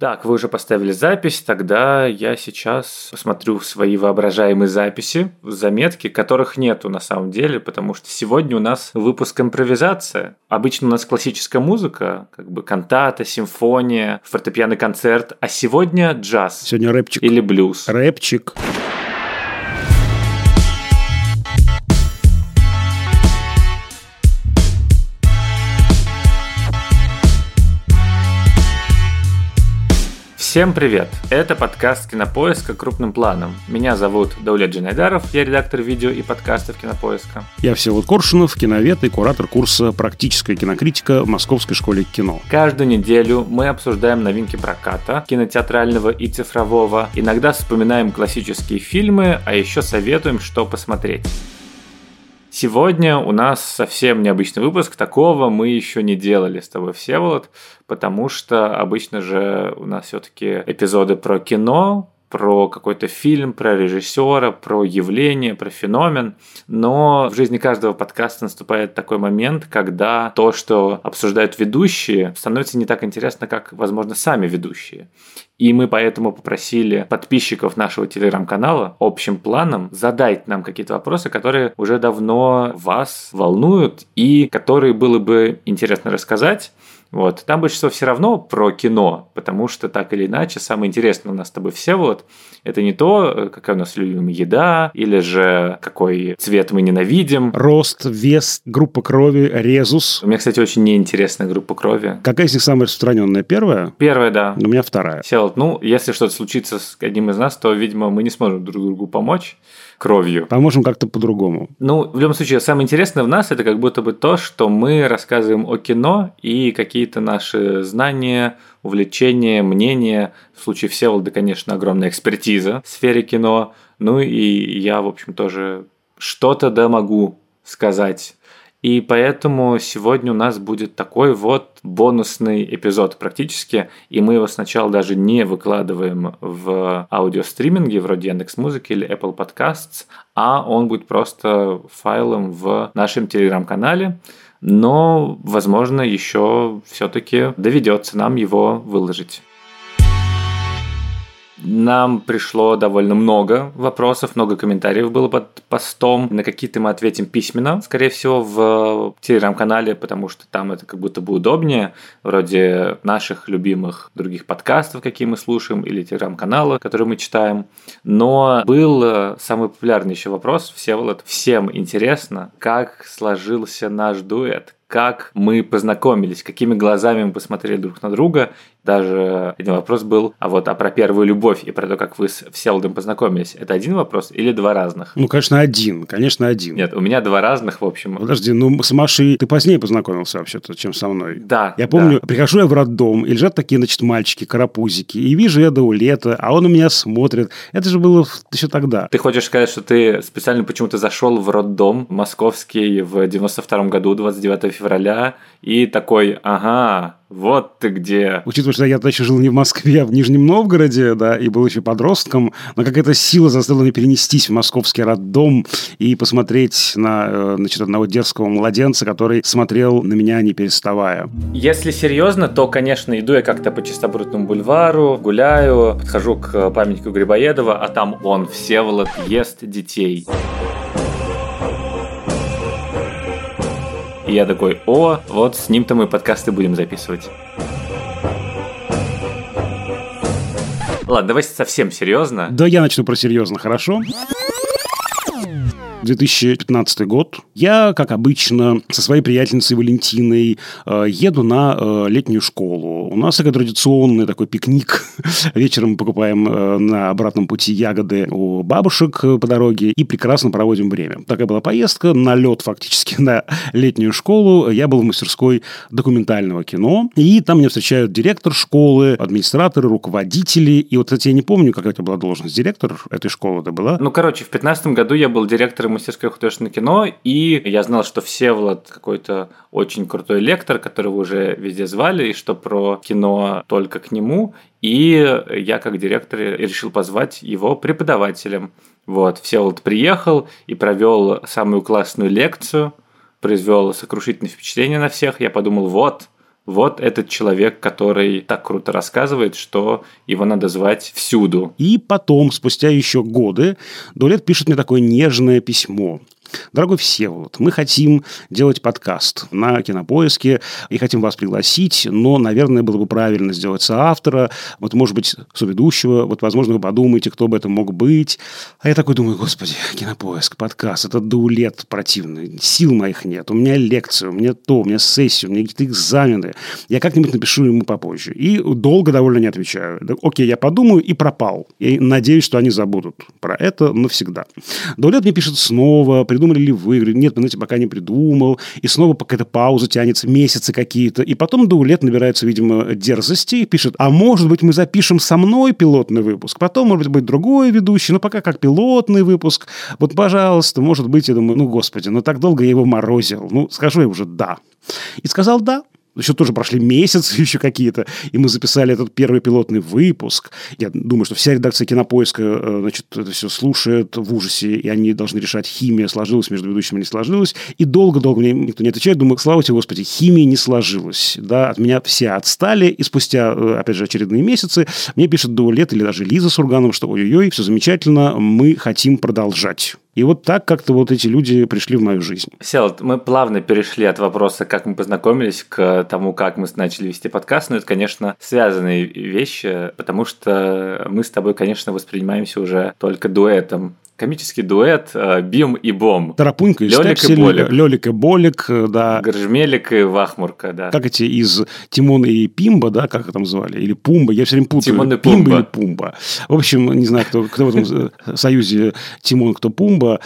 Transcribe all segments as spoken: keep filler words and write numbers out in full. Так, вы уже поставили запись, тогда я сейчас посмотрю свои воображаемые записи, заметки, которых нету на самом деле, потому что сегодня у нас выпуск импровизация. Обычно у нас классическая музыка, как бы кантата, симфония, фортепианный концерт, а сегодня джаз. Сегодня рэпчик. Или блюз. Рэпчик. Всем привет! Это подкаст Кинопоиска «Крупным планом». Меня зовут Даулет Джанайдаров, я редактор видео и подкастов Кинопоиска. Я Всеволод Коршунов, киновед и куратор курса «Практическая кинокритика» в Московской школе кино. Каждую неделю мы обсуждаем новинки проката, кинотеатрального и цифрового, иногда вспоминаем классические фильмы, а еще советуем, что посмотреть. Сегодня у нас совсем необычный выпуск, такого мы еще не делали с тобой, Всеволод, потому что обычно же у нас все-таки эпизоды про кино, про какой-то фильм, про режиссера, про явление, про феномен. Но в жизни каждого подкаста наступает такой момент, когда то, что обсуждают ведущие, становится не так интересно, как, возможно, сами ведущие. И мы поэтому попросили подписчиков нашего телеграм-канала «Общим планом» задать нам какие-то вопросы, которые уже давно вас волнуют и которые было бы интересно рассказать. Вот. Там больше всего все равно про кино, потому что так или иначе самое интересное у нас с тобой, Всеволод, это не то, какая у нас любимая еда, или же какой цвет мы ненавидим. Рост, вес, группа крови, резус. У меня, кстати, очень неинтересная группа крови. Какая из них самая распространенная? Первая? Первая, да. У меня вторая. Всеволод, ну, если что-то случится с одним из нас, то, видимо, мы не сможем друг другу помочь кровью. Поможем как-то по-другому. Ну, в любом случае, самое интересное в нас, это как будто бы то, что мы рассказываем о кино и какие какие-то наши знания, увлечения, мнения. В случае Всеволода, конечно, огромная экспертиза в сфере кино. Ну и я, в общем, тоже что-то да могу сказать. И поэтому сегодня у нас будет такой вот бонусный эпизод практически. И мы его сначала даже не выкладываем в аудиостриминге, вроде Яндекс.Музыки или Apple Podcasts, а он будет просто файлом в нашем телеграм-канале. Но, возможно, еще все-таки доведется нам его выложить. Нам пришло довольно много вопросов, много комментариев было под постом. На какие-то мы ответим письменно, скорее всего, в телеграм-канале, потому что там это как будто бы удобнее, вроде наших любимых других подкастов, какие мы слушаем, или телеграм-канала, которые мы читаем. Но был самый популярный еще вопрос, Всеволод. Всем интересно, как сложился наш дуэт, как мы познакомились, какими глазами мы посмотрели друг на друга. Даже один вопрос был, а вот а про первую любовь и про то, как вы с Всеволодом познакомились, это один вопрос или два разных? Ну, конечно, один, конечно, один. Нет, у меня два разных, в общем. Подожди, ну с Машей ты позднее познакомился вообще-то, чем со мной. Да. Я помню, да. Прихожу я в роддом, и лежат такие, значит, мальчики, карапузики, и вижу я Даулета, а он на меня смотрит. Это же было еще тогда. Ты хочешь сказать, что ты специально почему-то зашел в роддом московский в девяносто втором году, двадцать девятого февраля, и такой, ага... Вот ты где. Учитывая, что я тогда еще жил не в Москве, а в Нижнем Новгороде, да, и был еще подростком, но какая-то сила заставила меня перенестись в московский роддом и посмотреть на, значит, одного дерзкого младенца, который смотрел на меня, не переставая. Если серьезно, то, конечно, иду я как-то по Чистопрудному бульвару, гуляю, подхожу к памятнику Грибоедова, а там он, Всеволод, ест детей. И я такой, о, вот с ним-то мы подкасты будем записывать. Ладно, давай совсем серьезно. Да, я начну про серьезно, хорошо? две тысячи пятнадцатый год. Я, как обычно, со своей приятельницей Валентиной э, еду на э, летнюю школу. У нас такой традиционный такой пикник. Вечером мы покупаем э, на обратном пути ягоды у бабушек по дороге и прекрасно проводим время. Такая была поездка, налет фактически на летнюю школу. Я был в мастерской документального кино, и там меня встречают директор школы, администраторы, руководители. И вот, кстати, я не помню, какая это была должность. Директор этой школы-то была. Ну, короче, в пятнадцатом году я был директором мастерской художественного кино, и я знал, что Всеволод какой-то очень крутой лектор, которого уже везде звали, и что про кино только к нему, и я как директор решил позвать его преподавателем. Вот, Всеволод приехал и провел самую классную лекцию, произвел сокрушительное впечатление на всех, я подумал, вот, вот этот человек, который так круто рассказывает, что его надо звать всюду. И потом, спустя еще годы, Даулет пишет мне такое нежное письмо. Дорогой Всеволод, мы хотим делать подкаст на Кинопоиске и хотим вас пригласить, но, наверное, было бы правильно сделать соавтора, вот, может быть, соведущего, вот, возможно, вы подумаете, кто бы это мог быть. А я такой думаю, господи, Кинопоиск, подкаст, это Даулет противный, сил моих нет, у меня лекция, у меня то, у меня сессия, у меня какие-то экзамены, я как-нибудь напишу ему попозже. И долго довольно не отвечаю. Окей, я подумаю и пропал. И надеюсь, что они забудут про это навсегда. Даулет мне пишет снова, придумали ли вы? Нет, ну, знаете, пока не придумал. И снова какая-то пауза тянется, месяцы какие-то. И потом Даулет набирается, видимо, дерзости и пишет, а может быть, мы запишем со мной пилотный выпуск? Потом, может быть, будет другой ведущий, но пока как пилотный выпуск. Вот, пожалуйста, может быть, я думаю, ну, господи, ну, так долго я его морозил. Ну, скажу я уже «да». И сказал «да». Еще тоже прошли месяцы еще какие-то, и мы записали этот первый пилотный выпуск. Я думаю, что вся редакция «Кинопоиска», значит, это все слушает в ужасе, и они должны решать, химия сложилась между ведущими или не сложилась. И долго-долго мне никто не отвечает. Думаю, слава тебе, Господи, химия не сложилась. Да, от меня все отстали, и спустя, опять же, очередные месяцы мне пишет Даулет или даже Лиза Сурганова, что ой-ой-ой, все замечательно, мы хотим продолжать. И вот так как-то вот эти люди пришли в мою жизнь. Всеволод, мы плавно перешли от вопроса, как мы познакомились, к тому, как мы начали вести подкаст. Но это, конечно, связанные вещи, потому что мы с тобой, конечно, воспринимаемся уже только дуэтом. Комический дуэт Бим и Бом. Тарапунька и Штепсель, Лёлик и Болик, да. Горжмелик и Вахмурка, да. Как эти из Тимона и Пимба, да, как их там звали? Или Пумба, я все время путаю. Тимон и Пумба. Пимба или Пумба. В общем, не знаю, кто, кто в этом союзе Тимон, кто Пумба.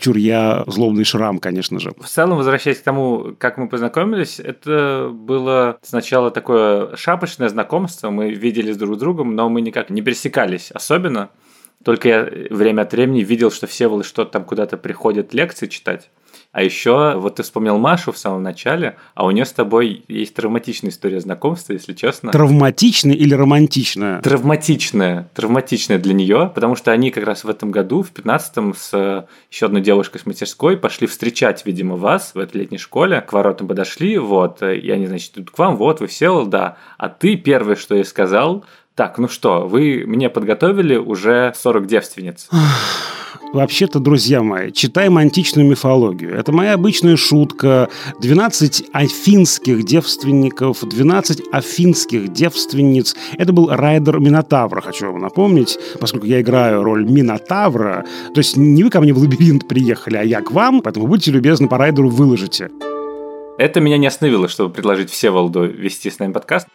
Чур я, злобный шрам, конечно же. В целом, возвращаясь к тому, как мы познакомились, это было сначала такое шапочное знакомство. Мы виделись друг с другом, но мы никак не пересекались особенно. Только я время от времени видел, что Всеволод что-то там куда-то приходит лекции читать. А еще, вот ты вспомнил Машу в самом начале, а у нее с тобой есть травматичная история знакомства, если честно. Травматичная или романтичная? Травматичная. Травматичная для нее, потому что они как раз в этом году, в пятнадцатом, с еще одной девушкой с мастерской пошли встречать, видимо, вас в этой летней школе. К воротам подошли, вот, и они, значит, идут к вам, вот, вы Всеволод, да. А ты первое, что я сказал... Так, ну что, вы мне подготовили уже сорок девственниц. Вообще-то, друзья мои, читаем античную мифологию. Это моя обычная шутка. двенадцать афинских девственников, двенадцать афинских девственниц. Это был райдер Минотавра, хочу вам напомнить, поскольку я играю роль Минотавра. То есть не вы ко мне в лабиринт приехали, а я к вам, поэтому будьте любезны, по райдеру выложите. Это меня не остановило, чтобы предложить Всеволоду вести с нами подкаст.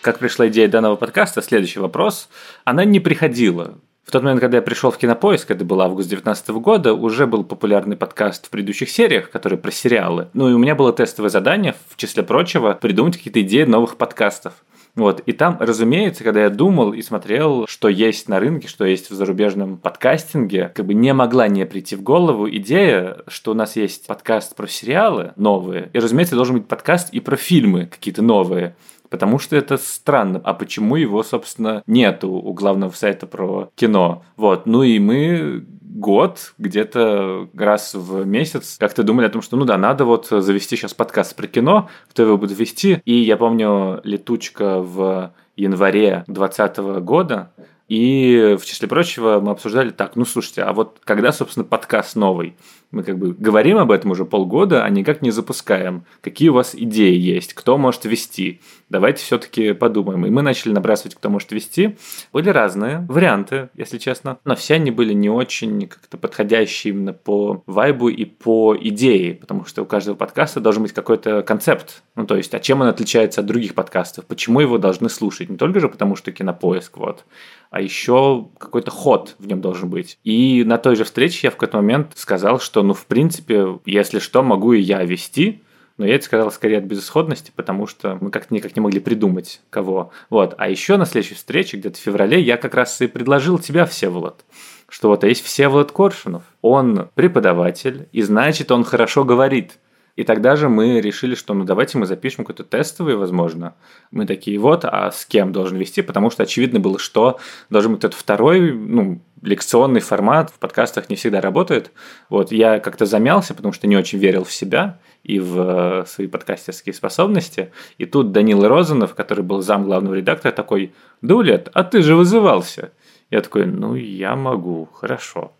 Как пришла идея данного подкаста, следующий вопрос. Она не приходила. В тот момент, когда я пришел в Кинопоиск, это был август две тысячи девятнадцатого года, уже был популярный подкаст в предыдущих сериях, которые про сериалы. Ну и у меня было тестовое задание, в числе прочего, придумать какие-то идеи новых подкастов. Вот. И там, разумеется, когда я думал и смотрел, что есть на рынке, что есть в зарубежном подкастинге, как бы не могла не прийти в голову идея, что у нас есть подкаст про сериалы новые, и, разумеется, должен быть подкаст и про фильмы какие-то новые. Потому что это странно. А почему его, собственно, нету у главного сайта про кино? Вот. Ну и мы год, где-то раз в месяц, как-то думали о том, что ну да, надо вот завести сейчас подкаст про кино, кто его будет вести. И я помню «Летучка» в январе двадцатого года. И, в числе прочего, мы обсуждали так, ну, слушайте, а вот когда, собственно, подкаст новый? Мы как бы говорим об этом уже полгода, а никак не запускаем. Какие у вас идеи есть? Кто может вести? Давайте все-таки подумаем. И мы начали набрасывать, кто может вести. Были разные варианты, если честно. Но все они были не очень как-то подходящие именно по вайбу и по идее. Потому что у каждого подкаста должен быть какой-то концепт. Ну, то есть, а чем он отличается от других подкастов? Почему его должны слушать? Не только же потому, что Кинопоиск, вот. А еще какой-то ход в нем должен быть. И на той же встрече я в какой-то момент сказал, что, ну, в принципе, если что, могу и я вести. Но я это сказал скорее от безысходности, потому что мы как-то никак не могли придумать, кого. Вот. А еще на следующей встрече, где-то в феврале, я как раз и предложил тебя, Всеволод. Что вот есть Всеволод Коршунов. Он преподаватель, и значит, он хорошо говорит. И тогда же мы решили, что ну давайте мы запишем какой-то тестовый, возможно. Мы такие вот, а с кем должен вести? Потому что очевидно было, что должен быть кто-то второй, ну, лекционный формат в подкастах не всегда работает. Вот, я как-то замялся, потому что не очень верил в себя и в свои подкастерские способности. И тут Данила Розенов, который был зам главного редактора, такой: «Даулет, а ты же вызывался». Я такой: «Ну, я могу, хорошо».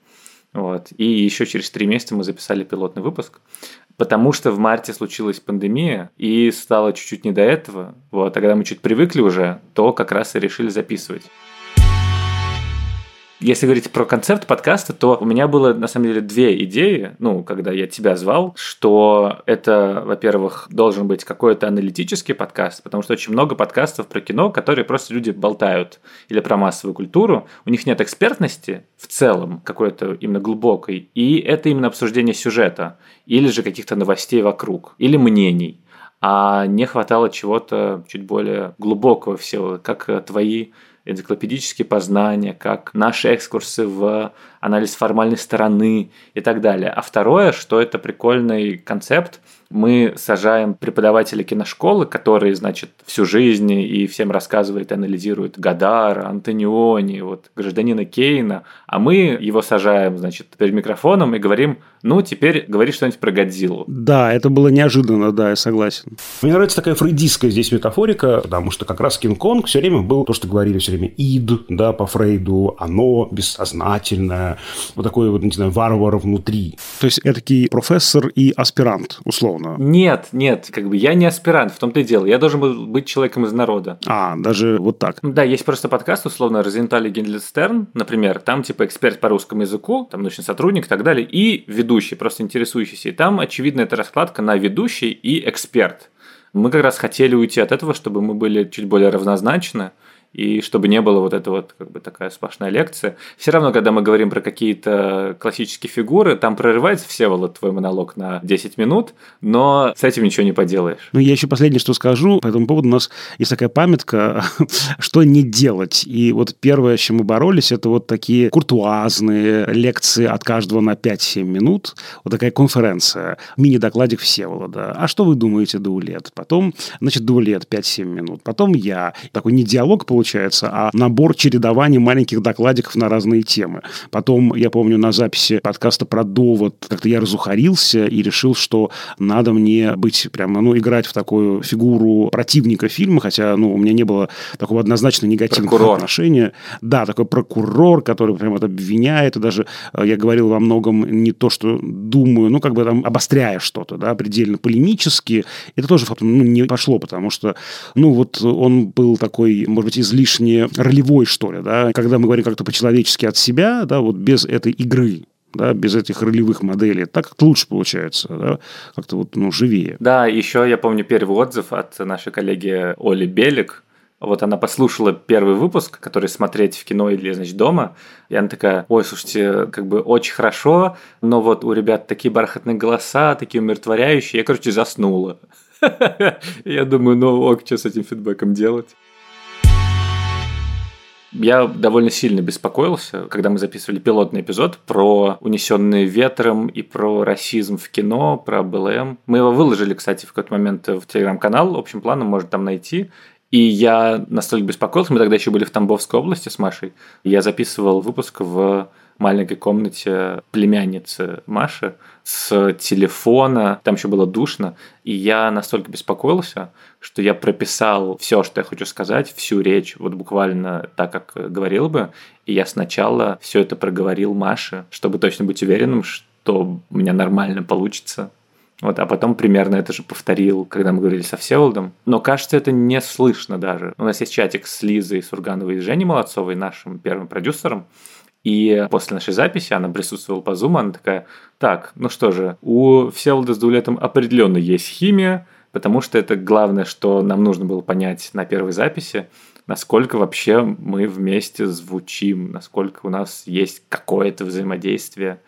Вот. И еще через три месяца мы записали пилотный выпуск, потому что в марте случилась пандемия, и стало чуть-чуть не до этого. Вот. А когда мы чуть привыкли уже, то как раз и решили записывать. Если говорить про концепт подкаста, то у меня было, на самом деле, две идеи, ну, когда я тебя звал, что это, во-первых, должен быть какой-то аналитический подкаст, потому что очень много подкастов про кино, которые просто люди болтают, или про массовую культуру, у них нет экспертности в целом, какой-то именно глубокой, и это именно обсуждение сюжета, или же каких-то новостей вокруг, или мнений, а не хватало чего-то чуть более глубокого всего, как твои энциклопедические познания, как наши экскурсы в анализ формальной стороны и так далее. А второе, что это прикольный концепт, мы сажаем преподавателей киношколы, которые, значит, всю жизнь и всем рассказывают и анализируют Годара, Антониони, вот, гражданина Кейна, а мы его сажаем, значит, перед микрофоном и говорим: ну, теперь говори что-нибудь про Годзиллу. Да, это было неожиданно, да, я согласен. Мне нравится такая фрейдистская здесь метафорика, потому что как раз Кинг-Конг все время был то, что говорили все время «ид», да, по Фрейду, «оно», «бессознательное», вот такой вот, не знаю, варвар внутри. То есть, этакий профессор и аспирант, условно. Нет, нет, как бы я не аспирант, в том-то и дело. Я должен был быть человеком из народа. А, даже вот так. Да, есть просто подкаст, условно, «Розенталь и Гендельстерн», например, там типа эксперт по русскому языку, там научный сотрудник и так далее, и ведущий, просто интересующийся. И там, очевидно, эта раскладка на ведущий и эксперт. Мы как раз хотели уйти от этого, чтобы мы были чуть более равнозначны, и чтобы не было вот эта вот как бы такая сплошная лекция. Все равно, когда мы говорим про какие-то классические фигуры, там прорывается, Всеволод, твой монолог на десять минут, но с этим ничего не поделаешь. Ну, я еще последнее, что скажу по этому поводу. У нас есть такая памятка, что не делать. И вот первое, с чем мы боролись, это вот такие куртуазные лекции от каждого на пять-семь минут. Вот такая конференция, мини-докладик Всеволода. А что вы думаете, Даулет? Потом, значит, Даулет пять-семь минут. Потом я. Такой не диалог получился, получается, а набор чередований маленьких докладиков на разные темы. Потом, я помню, на записи подкаста про «Довод» как-то я разухарился и решил, что надо мне быть прямо, ну, играть в такую фигуру противника фильма, хотя, ну, у меня не было такого однозначно негативного прокурор. Отношения. Да, такой прокурор, который прям это обвиняет, и даже я говорил во многом не то, что думаю, ну, как бы там обостряя что-то, да, предельно полемически. Это тоже, ну, не пошло, потому что, ну, вот он был такой, может быть, из излишне ролевой, что ли, да, когда мы говорим как-то по-человечески от себя, да, вот без этой игры, да, без этих ролевых моделей, так как-то лучше получается, да, как-то вот, ну, живее. Да, еще я помню первый отзыв от нашей коллеги Оли Белик. Вот она послушала первый выпуск, который смотреть в кино или, значит, дома, и она такая: ой, слушайте, как бы очень хорошо, но вот у ребят такие бархатные голоса, такие умиротворяющие, я, короче, заснула. Я думаю, ну, ок, что с этим фидбэком делать? Я довольно сильно беспокоился, когда мы записывали пилотный эпизод про «Унесённые ветром» и про расизм в кино, про БЛМ. Мы его выложили, кстати, в какой-то момент в телеграм-канал «Общим планом», можно там найти. И я настолько беспокоился, мы тогда еще были в Тамбовской области с Машей. Я записывал выпуск в маленькой комнате племянницы Маши с телефона, там еще было душно, и я настолько беспокоился, что я прописал все, что я хочу сказать, всю речь, вот буквально так, как говорил бы, и я сначала все это проговорил Маше, чтобы точно быть уверенным, что у меня нормально получится. Вот, а потом примерно это же повторил, когда мы говорили со Всеволодом. Но, кажется, это не слышно даже. У нас есть чатик с Лизой Сургановой и Женей Молодцовой, нашим первым продюсером. И после нашей записи она присутствовала по Zoom, она такая: так, ну что же, у Всеволода с Даулетом определенно есть химия, потому что это главное, что нам нужно было понять на первой записи, насколько вообще мы вместе звучим, насколько у нас есть какое-то взаимодействие.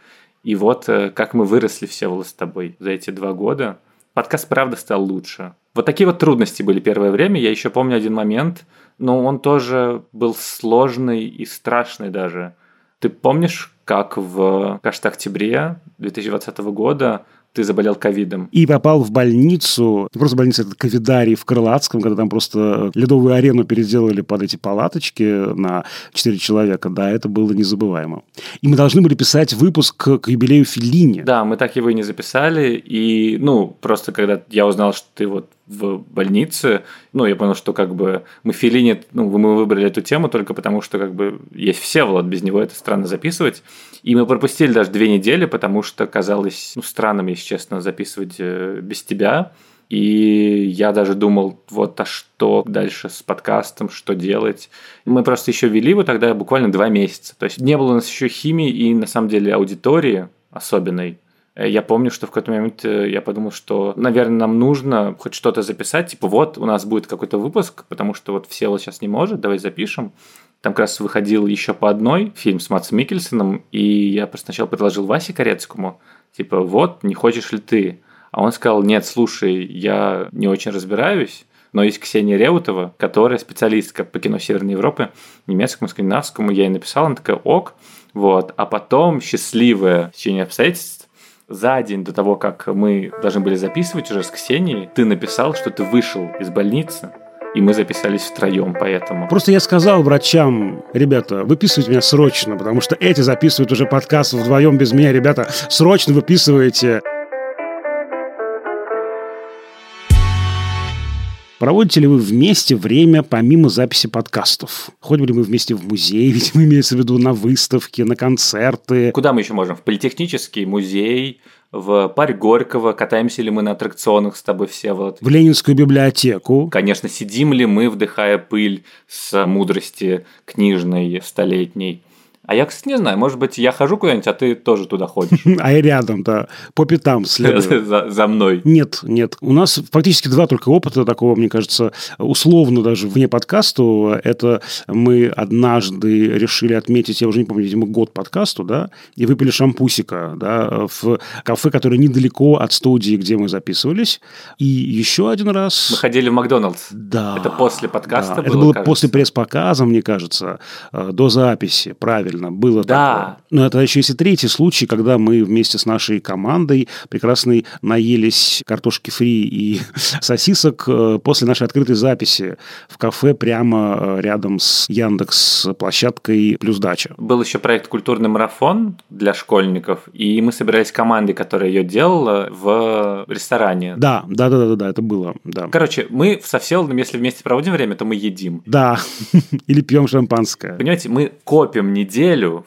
И вот как мы выросли, Всеволод, с тобой за эти два года. Подкаст, правда, стал лучше. Вот такие вот трудности были первое время. Я еще помню один момент, но он тоже был сложный и страшный даже. Ты помнишь, как в, кажется, октябре две тысячи двадцатого года ты заболел ковидом. И попал в больницу. Не просто больница, это ковидарий в Крылатском, когда там просто ледовую арену переделали под эти палаточки на четыре человека. Да, это было незабываемо. И мы должны были писать выпуск к юбилею Феллини. Да, мы так его и не записали. И, ну, просто когда я узнал, что ты вот в больнице, ну, я понял, что как бы мы Феллини, ну, мы выбрали эту тему только потому, что как бы есть Всеволод, без него это странно записывать. И мы пропустили даже две недели, потому что казалось, ну, странным, если честно, записывать без тебя. И я даже думал, вот, а что дальше с подкастом, что делать? Мы просто еще вели его тогда буквально два месяца. То есть не было у нас еще химии и, на самом деле, аудитории особенной. Я помню, что в какой-то момент я подумал, что, наверное, нам нужно хоть что-то записать. Типа, вот, у нас будет какой-то выпуск, потому что вот все вот сейчас не может, давай запишем. Там как раз выходил еще по одной фильм с Мадсом Миккельсеном, и я просто сначала предложил Васе Корецкому, типа, вот, не хочешь ли ты? А он сказал, нет, слушай, я не очень разбираюсь, но есть Ксения Реутова, которая специалистка по кино Северной Европы, немецкому, скандинавскому, я ей написал, она такая, ок, вот. А потом, счастливая в течение обстоятельств, за день до того, как мы должны были записывать уже с Ксенией, ты написал, что ты вышел из больницы, и мы записались втроем, поэтому... Просто я сказал врачам, ребята, выписывайте меня срочно, потому что эти записывают уже подкаст вдвоем без меня, ребята, срочно выписывайте... Проводите ли вы вместе время помимо записи подкастов? Ходим ли мы вместе в музей, видимо, имеется в виду на выставки, на концерты? Куда мы еще можем? В политехнический музей, в парк Горького, катаемся ли мы на аттракционах с тобой все? Вот. В Ленинскую библиотеку. Конечно, сидим ли мы, вдыхая пыль с мудрости книжной, столетней? А я, кстати, не знаю, может быть, я хожу куда-нибудь, а ты тоже туда ходишь. А я рядом, да, по пятам следую. За, за мной. Нет, нет. У нас практически два только опыта такого, мне кажется, условно даже вне подкасту. Это мы однажды решили отметить, я уже не помню, видимо, год подкасту, да, и выпили шампусика, да, в кафе, которое недалеко от студии, где мы записывались. И еще один раз... Мы ходили в Макдоналдс. Да. Это после подкаста да. было, Это было кажется. После пресс-показа, мне кажется, до записи, правильно. Было да. такое. Но это еще есть и третий случай, когда мы вместе с нашей командой прекрасной наелись картошки фри и сосисок после нашей открытой записи в кафе прямо рядом с Яндекс-площадкой «Плюс дача». Был еще проект «Культурный марафон» для школьников, и мы собирались командой, которая ее делала, в ресторане. Да, да, да, да, да, это было. Да. Короче, мы со Всеволодом, если вместе проводим время, то мы едим. Да, или пьем шампанское. Понимаете, мы копим неделю.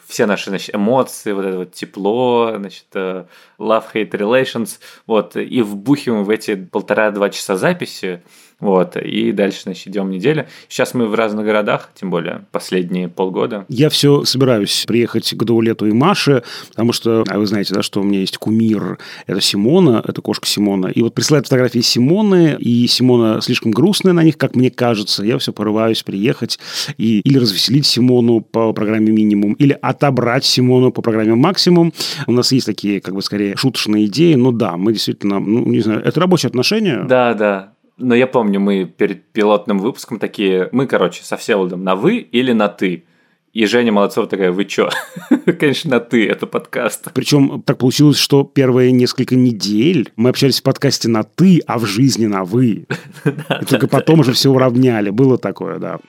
Все наши, значит, эмоции, вот это вот тепло, значит, love-hate relations, вот, и вбухиваем в эти полтора-два часа записи, вот, и дальше, значит, идем неделю. Сейчас мы в разных городах, тем более последние полгода. Я все собираюсь приехать к Даулету и Маше, потому что, а вы знаете, да, что у меня есть кумир, это Симона, это кошка Симона, и вот присылают фотографии Симоны, и Симона слишком грустная на них, как мне кажется, я все порываюсь приехать и или развеселить Симону по программе «Минимум», или отобрать Симону по программе «Максимум». У нас есть такие, как бы, скорее, шуточные идеи, но да, мы действительно, ну, не знаю, это рабочие отношения. Да, да. Но я помню, мы перед пилотным выпуском такие... Мы, короче, со Всеволодом на «вы» или на «ты». И Женя Молодцова такая, вы чё? Конечно, на «ты», это подкаст. Причем так получилось, что первые несколько недель мы общались в подкасте на «ты», а в жизни на «вы». И только потом уже все уравняли. Было такое, да.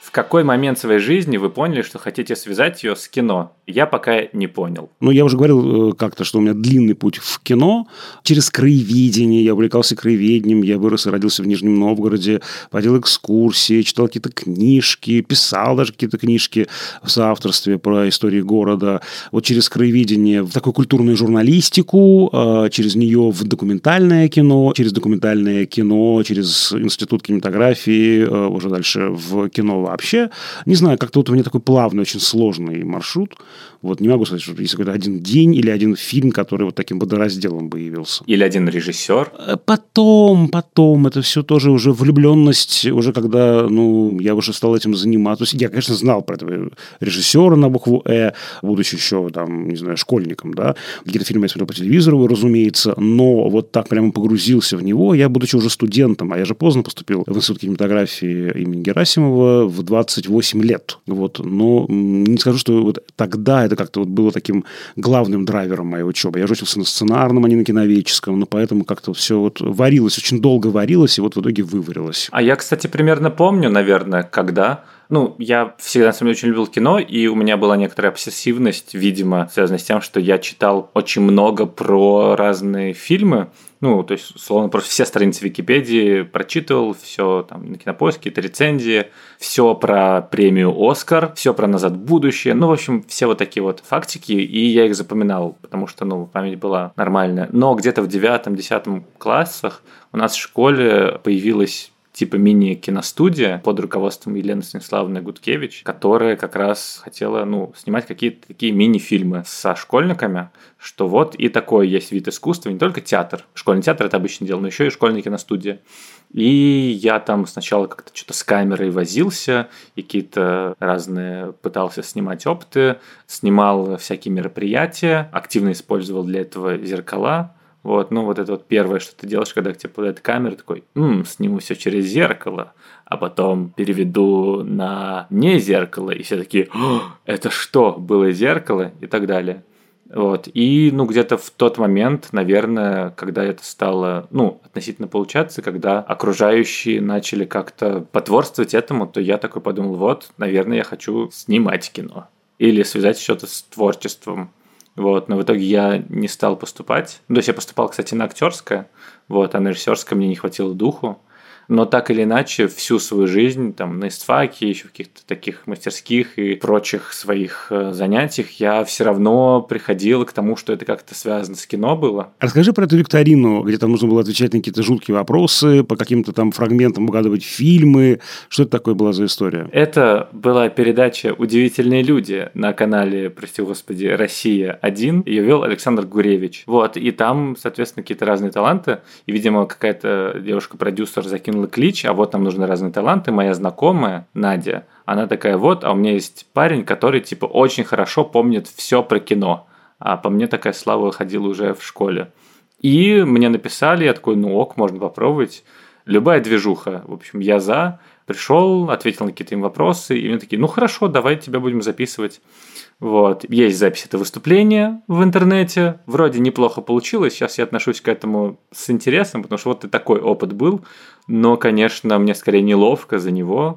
В какой момент своей жизни вы поняли, что хотите связать ее с кино? Я пока не понял. Ну, я уже говорил как-то, что у меня длинный путь в кино. Через краеведение. Я увлекался краеведением. Я вырос и родился в Нижнем Новгороде. Водил экскурсии, читал какие-то книжки, писал даже какие-то книжки в соавторстве про историю города. Вот через краеведение в такую культурную журналистику, через нее в документальное кино, через документальное кино, через институт кинематографии, уже дальше в кино вообще. Вообще, не знаю, как-то вот у меня такой плавный, очень сложный маршрут. Вот не могу сказать, что есть какой-то один день или один фильм, который вот таким водоразделом бы явился. Или один режиссер. Потом, потом. Это все тоже уже влюбленность, уже когда, ну, я уже стал этим заниматься. Я, конечно, знал про этого режиссера на букву «Э», будучи еще, там, не знаю, школьником, да. Какие-то фильмы я смотрел по телевизору, разумеется, но вот так прямо погрузился в него. Я, будучи уже студентом, а я же поздно поступил в Институт кинематографии имени Герасимова в двадцать восемь лет. Вот. Но не скажу, что вот тогда это это как-то вот было таким главным драйвером моей учебы. Я же учился на сценарном, а не на киноведческом, но поэтому как-то все вот варилось, очень долго варилось, и вот в итоге выварилось. А я, кстати, примерно помню, наверное, когда... Ну, я всегда, на самом деле, очень любил кино, и у меня была некоторая обсессивность, видимо, связанная с тем, что я читал очень много про разные фильмы. Ну, то есть, условно, просто все страницы Википедии прочитывал, все там на Кинопоиске, это рецензии, все про премию «Оскар», все про «Назад в будущее». Ну, в общем, все вот такие вот фактики, и я их запоминал, потому что, ну, память была нормальная. Но где-то в девятом-десятом классах у нас в школе появилась... типа мини-киностудия под руководством Елены Станиславовны Гудкевич, которая как раз хотела, ну, снимать какие-то такие мини-фильмы со школьниками, что вот и такой есть вид искусства, не только театр. Школьный театр – это обычное дело, но еще и школьная киностудия. И я там сначала как-то что-то с камерой возился, и какие-то разные пытался снимать опыты, снимал всякие мероприятия, активно использовал для этого зеркала. Вот, ну, вот это вот первое, что ты делаешь, когда к тебе подает камера, такой, м-м, сниму все через зеркало, а потом переведу на не зеркало, и все такие, это что, было зеркало, и так далее. Вот, и, ну, где-то в тот момент, наверное, когда это стало, ну, относительно получаться, когда окружающие начали как-то потворствовать этому, то я такой подумал, вот, наверное, я хочу снимать кино или связать что-то с творчеством. Вот, но в итоге я не стал поступать. То есть я поступал, кстати, на актерское, вот, а на режиссерское мне не хватило духу. Но так или иначе, всю свою жизнь, там, на эстфаке, еще в каких-то таких мастерских и прочих своих занятиях, я все равно приходил к тому, что это как-то связано с кино было. Расскажи про эту викторину, где там нужно было отвечать на какие-то жуткие вопросы, по каким-то там фрагментам угадывать фильмы. Что это такое была за история? Это была передача «Удивительные люди» на канале, прости господи, «Россия-один». Ее вел Александр Гуревич. Вот, и там, соответственно, какие-то разные таланты. И, видимо, какая-то девушка-продюсер закинула клич, а вот нам нужны разные таланты. Моя знакомая, Надя, она такая, вот, а у меня есть парень, который, типа, очень хорошо помнит все про кино. А по мне такая слава ходила уже в школе. И мне написали, я такой, ну ок, можно попробовать. Любая движуха. В общем, я за. Пришел, ответил на какие-то им вопросы, и мне такие, ну хорошо, давай тебя будем записывать. Вот. Есть запись этого выступления в интернете. Вроде неплохо получилось. Сейчас я отношусь к этому с интересом, потому что вот и такой опыт был. Но, конечно, мне скорее неловко за него.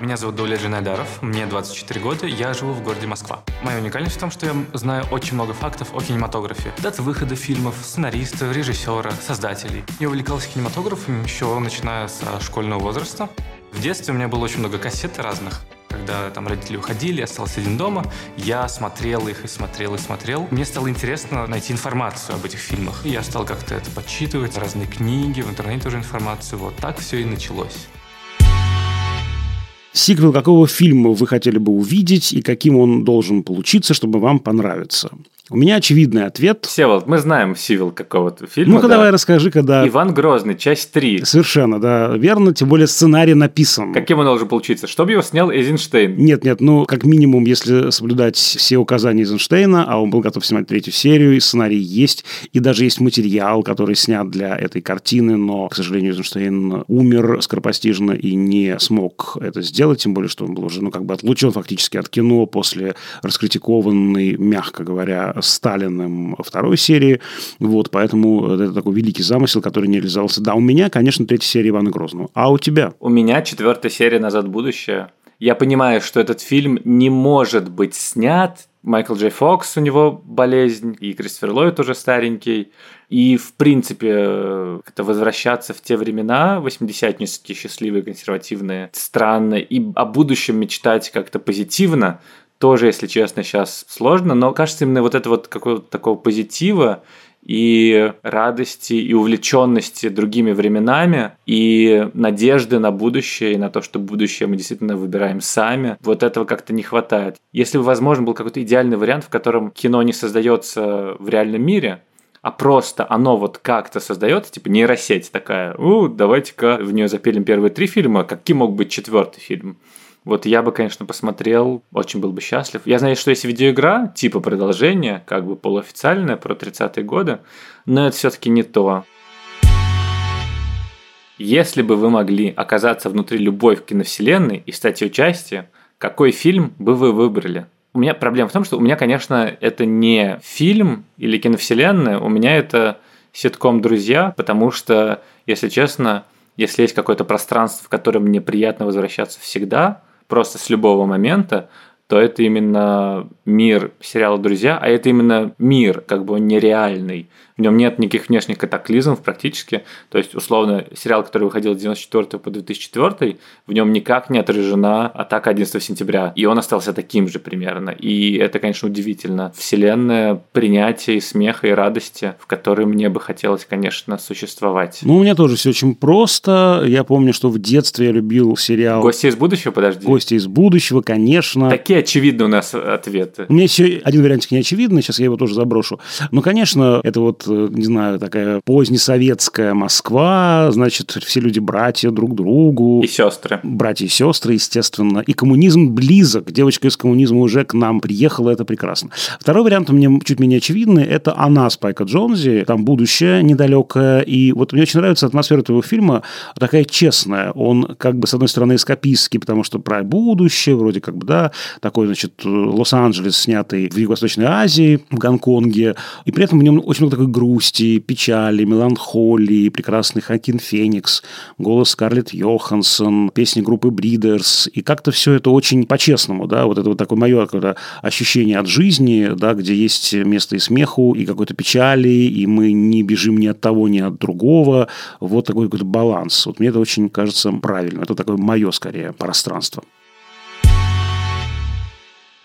Меня зовут Даулет Джанайдаров, мне двадцать четыре года, я живу в городе Москва. Моя уникальность в том, что я знаю очень много фактов о кинематографе. Даты выхода фильмов, сценариста, режиссера, создателей. Я увлекался кинематографом еще начиная со школьного возраста. В детстве у меня было очень много кассет разных. Когда там родители уходили, остался один дома, я смотрел их и смотрел и смотрел. Мне стало интересно найти информацию об этих фильмах. И я стал как-то это подсчитывать, разные книги, в интернете уже информацию. Вот так все и началось. Сиквел какого фильма вы хотели бы увидеть и каким он должен получиться, чтобы вам понравиться? У меня очевидный ответ. Всеволод, мы знаем сиквел какого-то фильма. Ну-ка, да. Давай расскажи, когда... Иван Грозный, часть три. Совершенно, да, верно. Тем более сценарий написан. Каким он должен получиться? Чтобы его снял Эйзенштейн. Нет, нет, ну, как минимум, если соблюдать все указания Эйзенштейна, а он был готов снимать третью серию, и сценарий есть, и даже есть материал, который снят для этой картины, но, к сожалению, Эйзенштейн умер скоропостижно и не смог это сделать, тем более, что он был уже, ну, как бы отлучен фактически от кино после раскритикованной, мягко говоря, Сталиным второй серии. Вот, поэтому это такой великий замысел, который не реализовался. Да, у меня, конечно, третья серия Ивана Грозного. А у тебя? У меня четвертая серия «Назад в будущее». Я понимаю, что этот фильм не может быть снят. Майкл Джей Фокс, у него болезнь, и Кристофер Ллойд уже старенький. И, в принципе, как-то возвращаться в те времена, восьмидесятнические, счастливые, консервативные, странно, и о будущем мечтать как-то позитивно, тоже, если честно, сейчас сложно, но кажется, именно вот это вот какого-то такого позитива и радости, и увлеченности другими временами, и надежды на будущее, и на то, что будущее мы действительно выбираем сами. Вот этого как-то не хватает. Если бы, возможно, был какой-то идеальный вариант, в котором кино не создается в реальном мире, а просто оно вот как-то создается, типа нейросеть такая, у, давайте-ка в нее запилим первые три фильма, каким мог быть четвертый фильм? Вот я бы, конечно, посмотрел, очень был бы счастлив. Я знаю, что есть видеоигра, типа продолжение, как бы полуофициальное, про тридцатые годы, но это все-таки не то. Если бы вы могли оказаться внутри любой киновселенной и стать ее частью, Какой фильм бы вы выбрали? У меня проблема в том, что у меня, конечно, это не фильм или киновселенная, у меня это ситком «Друзья», потому что, если честно, если есть какое-то пространство, в которое мне приятно возвращаться всегда, просто с любого момента, то это именно мир сериала «Друзья», а это именно мир, как бы он нереальный. В нем нет никаких внешних катаклизмов практически. То есть, условно, сериал, который выходил с девяносто четвёртого по две тысячи четвёртый, в нем никак не отражена атака одиннадцатого сентября. И он остался таким же примерно. И это, конечно, удивительно. Вселенная принятия, смеха и радости, в которой мне бы хотелось, конечно, существовать. Ну, у меня тоже все очень просто. Я помню, что в детстве я любил сериал... «Гости из будущего», подожди. «Гости из будущего», конечно. Такие очевидны у нас ответы. У меня еще один вариантик неочевидный, сейчас я его тоже заброшу. Ну, конечно, это вот, не знаю, такая позднесоветская Москва, значит, все люди братья друг другу. И сестры. Братья и сестры, естественно. И коммунизм близок. Девочка из коммунизма уже к нам приехала, это прекрасно. Второй вариант у меня чуть менее очевидный, это «Она» Спайка Джонзи, там будущее недалекое. И вот мне очень нравится атмосфера этого фильма, такая честная. Он как бы, с одной стороны, эскапистский, потому что про будущее, вроде как бы, да, такой, значит, Лос-Анджелес, снятый в Юго-Восточной Азии, в Гонконге. И при этом в нем очень много такой грусти, печали, меланхолии, прекрасный Хоакин Феникс, голос Скарлетт Йоханссон, песни группы Бридерс. И как-то все это очень по-честному, да, вот это вот такое мое ощущение от жизни, да, где есть место и смеху, и какой-то печали, и мы не бежим ни от того, ни от другого. Вот такой какой-то баланс. Вот мне это очень кажется правильно. Это такое мое, скорее, пространство.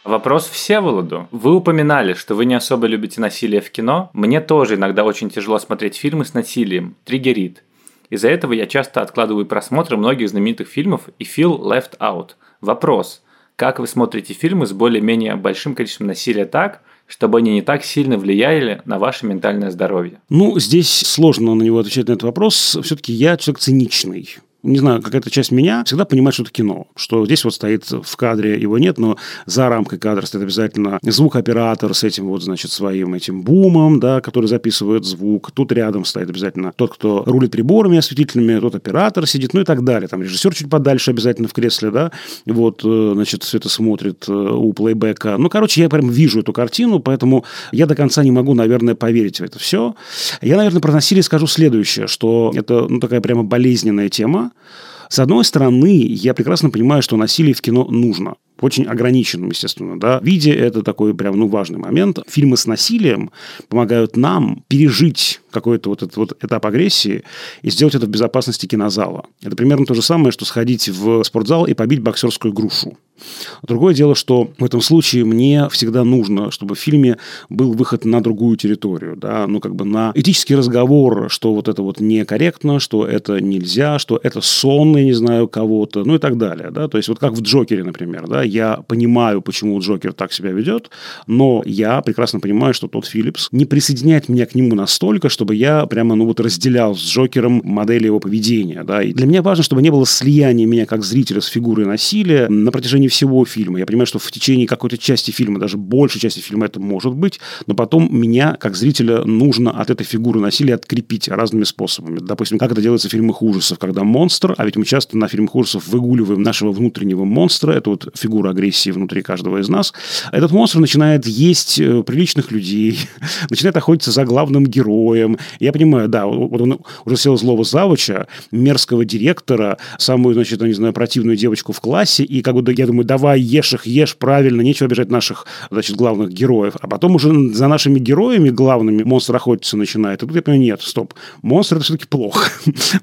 Вопрос Всеволоду. Вы упоминали, что вы не особо любите насилие в кино. Мне тоже иногда очень тяжело смотреть фильмы с насилием. Триггерит. Из-за этого я часто откладываю просмотр многих знаменитых фильмов и feel left out. Вопрос. Как вы смотрите фильмы с более-менее большим количеством насилия так, чтобы они не так сильно влияли на ваше ментальное здоровье? Ну, здесь сложно на него отвечать, на этот вопрос. Все-таки я человек циничный. Не знаю, какая-то часть меня всегда понимает, что это кино. Что здесь вот стоит в кадре, его нет, но за рамкой кадра стоит обязательно звукооператор с этим вот, значит, своим этим бумом, да, который записывает звук. Тут рядом стоит обязательно тот, кто рулит приборами осветительными, тот оператор сидит, ну и так далее. Там режиссер чуть подальше обязательно в кресле, да, вот, значит, все это смотрит у плейбека. Ну, короче, я прям вижу эту картину, поэтому я до конца не могу, наверное, поверить в это все. Я, наверное, про насилие скажу следующее, что это, ну, такая прямо болезненная тема. С одной стороны, я прекрасно понимаю, что насилие в кино нужно. В очень ограниченном, естественно, да, виде. Это такой прям, ну, важный момент. Фильмы с насилием помогают нам пережить какой-то вот этот вот этап агрессии и сделать это в безопасности кинозала. Это примерно то же самое, что сходить в спортзал и побить боксерскую грушу. Другое дело, что в этом случае мне всегда нужно, чтобы в фильме был выход на другую территорию, да, ну, как бы на этический разговор, что вот это вот некорректно, что это нельзя, что это сон, я не знаю, кого-то, ну, и так далее, да. То есть, вот как в «Джокере», например, да, я понимаю, почему Джокер так себя ведет, но я прекрасно понимаю, что Тодд Филлипс не присоединяет меня к нему настолько, чтобы я прямо, ну, вот разделял с Джокером модели его поведения, да. И для меня важно, чтобы не было слияния меня как зрителя с фигурой насилия на протяжении всего фильма. Я понимаю, что в течение какой-то части фильма, даже большей части фильма это может быть, но потом меня, как зрителя, нужно от этой фигуры насилия открепить разными способами. Допустим, как это делается в фильмах ужасов, когда монстр, а ведь мы часто на фильмах ужасов выгуливаем нашего внутреннего монстра, это вот фигура агрессии внутри каждого из нас, этот монстр начинает есть приличных людей, начинает охотиться за главным героем. Я понимаю, да, вот он уже съел злого завуча, мерзкого директора, самую, значит, я не знаю, противную девочку в классе, и как бы, я думаю, давай, ешь их, ешь правильно, нечего обижать наших, значит, главных героев. А потом уже за нашими героями главными монстр охотиться начинает. И тут я понимаю, нет, стоп, монстр – это все-таки плохо.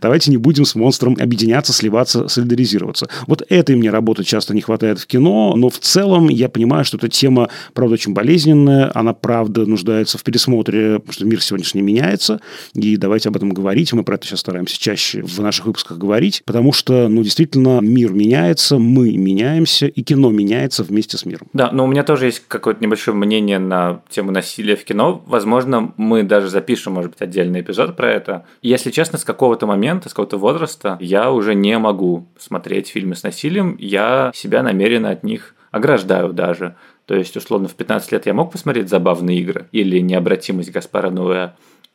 Давайте не будем с монстром объединяться, сливаться, солидаризироваться. Вот этой мне работы часто не хватает в кино, но в целом я понимаю, что эта тема, правда, очень болезненная, она, правда, нуждается в пересмотре, потому что мир сегодняшний меняется, и давайте об этом говорить. Мы про это сейчас стараемся чаще в наших выпусках говорить, потому что, ну, действительно, мир меняется, мы меняемся, и кино меняется вместе с миром. Да, но у меня тоже есть какое-то небольшое мнение на тему насилия в кино. Возможно, мы даже запишем, может быть, отдельный эпизод про это. Если честно, с какого-то момента, с какого-то возраста я уже не могу смотреть фильмы с насилием. Я себя намеренно от них ограждаю даже. То есть, условно, в пятнадцать лет я мог посмотреть «Забавные игры» или «Необратимость» Гаспара Ноэ.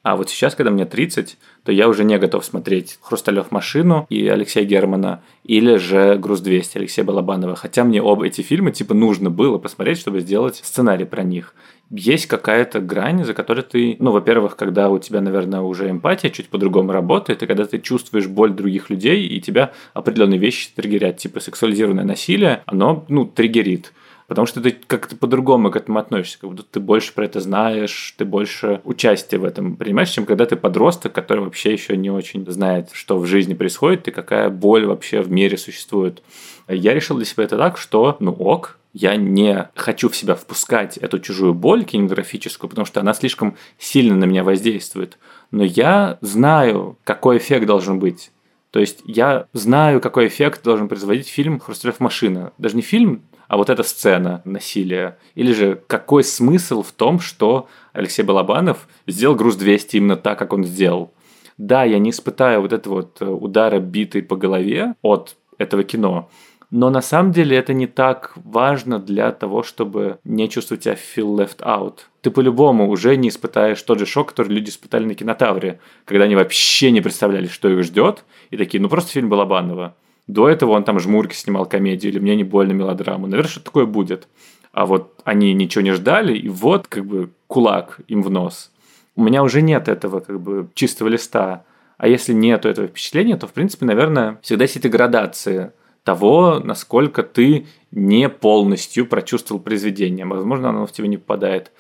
А вот сейчас, когда мне тридцать, то я уже не готов смотреть «Хрусталёв машину» и Алексея Германа, или же «Груз-двести» Алексея Балабанова. Хотя мне оба эти фильма типа нужно было посмотреть, чтобы сделать сценарий про них. Есть какая-то грань, за которой ты... Ну, во-первых, когда у тебя, наверное, уже эмпатия чуть по-другому работает, и когда ты чувствуешь боль других людей, и тебя определенные вещи триггерят. Типа сексуализированное насилие, оно, ну, триггерит. Потому что ты как-то по-другому к этому относишься. Как будто ты больше про это знаешь, ты больше участия в этом принимаешь, чем когда ты подросток, который вообще еще не очень знает, что в жизни происходит и какая боль вообще в мире существует. Я решил для себя это так, что, ну ок, я не хочу в себя впускать эту чужую боль кинематографическую, потому что она слишком сильно на меня воздействует. Но я знаю, какой эффект должен быть. То есть я знаю, какой эффект должен производить фильм «Хрусталёв машина». Даже не фильм, а вот эта сцена насилия. Или же какой смысл в том, что Алексей Балабанов сделал «Груз-двести» именно так, как он сделал. Да, я не испытаю вот этого вот удара битой по голове от этого кино, но на самом деле это не так важно для того, чтобы не чувствовать себя feel left out. Ты по-любому уже не испытаешь тот же шок, который люди испытали на «Кинотавре», когда они вообще не представляли, что их ждет, и такие, ну просто фильм Балабанова. До этого он там «Жмурки» снимал комедию, или «Мне не больно» мелодраму. Наверное, что такое будет. А вот они ничего не ждали, и вот как бы кулак им в нос. У меня уже нет этого как бы чистого листа. А если нет этого впечатления, то, в принципе, наверное, всегда есть эти градации того, насколько ты не полностью прочувствовал произведение. Возможно, оно в тебя не попадает.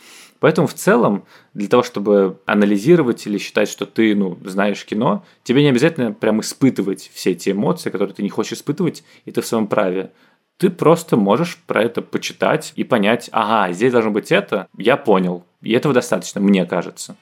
Поэтому в целом, для того, чтобы анализировать или считать, что ты, ну, знаешь кино, тебе не обязательно прям испытывать все эти эмоции, которые ты не хочешь испытывать, и ты в своем праве. Ты просто можешь про это почитать и понять, ага, здесь должно быть это, я понял, и этого достаточно, мне кажется.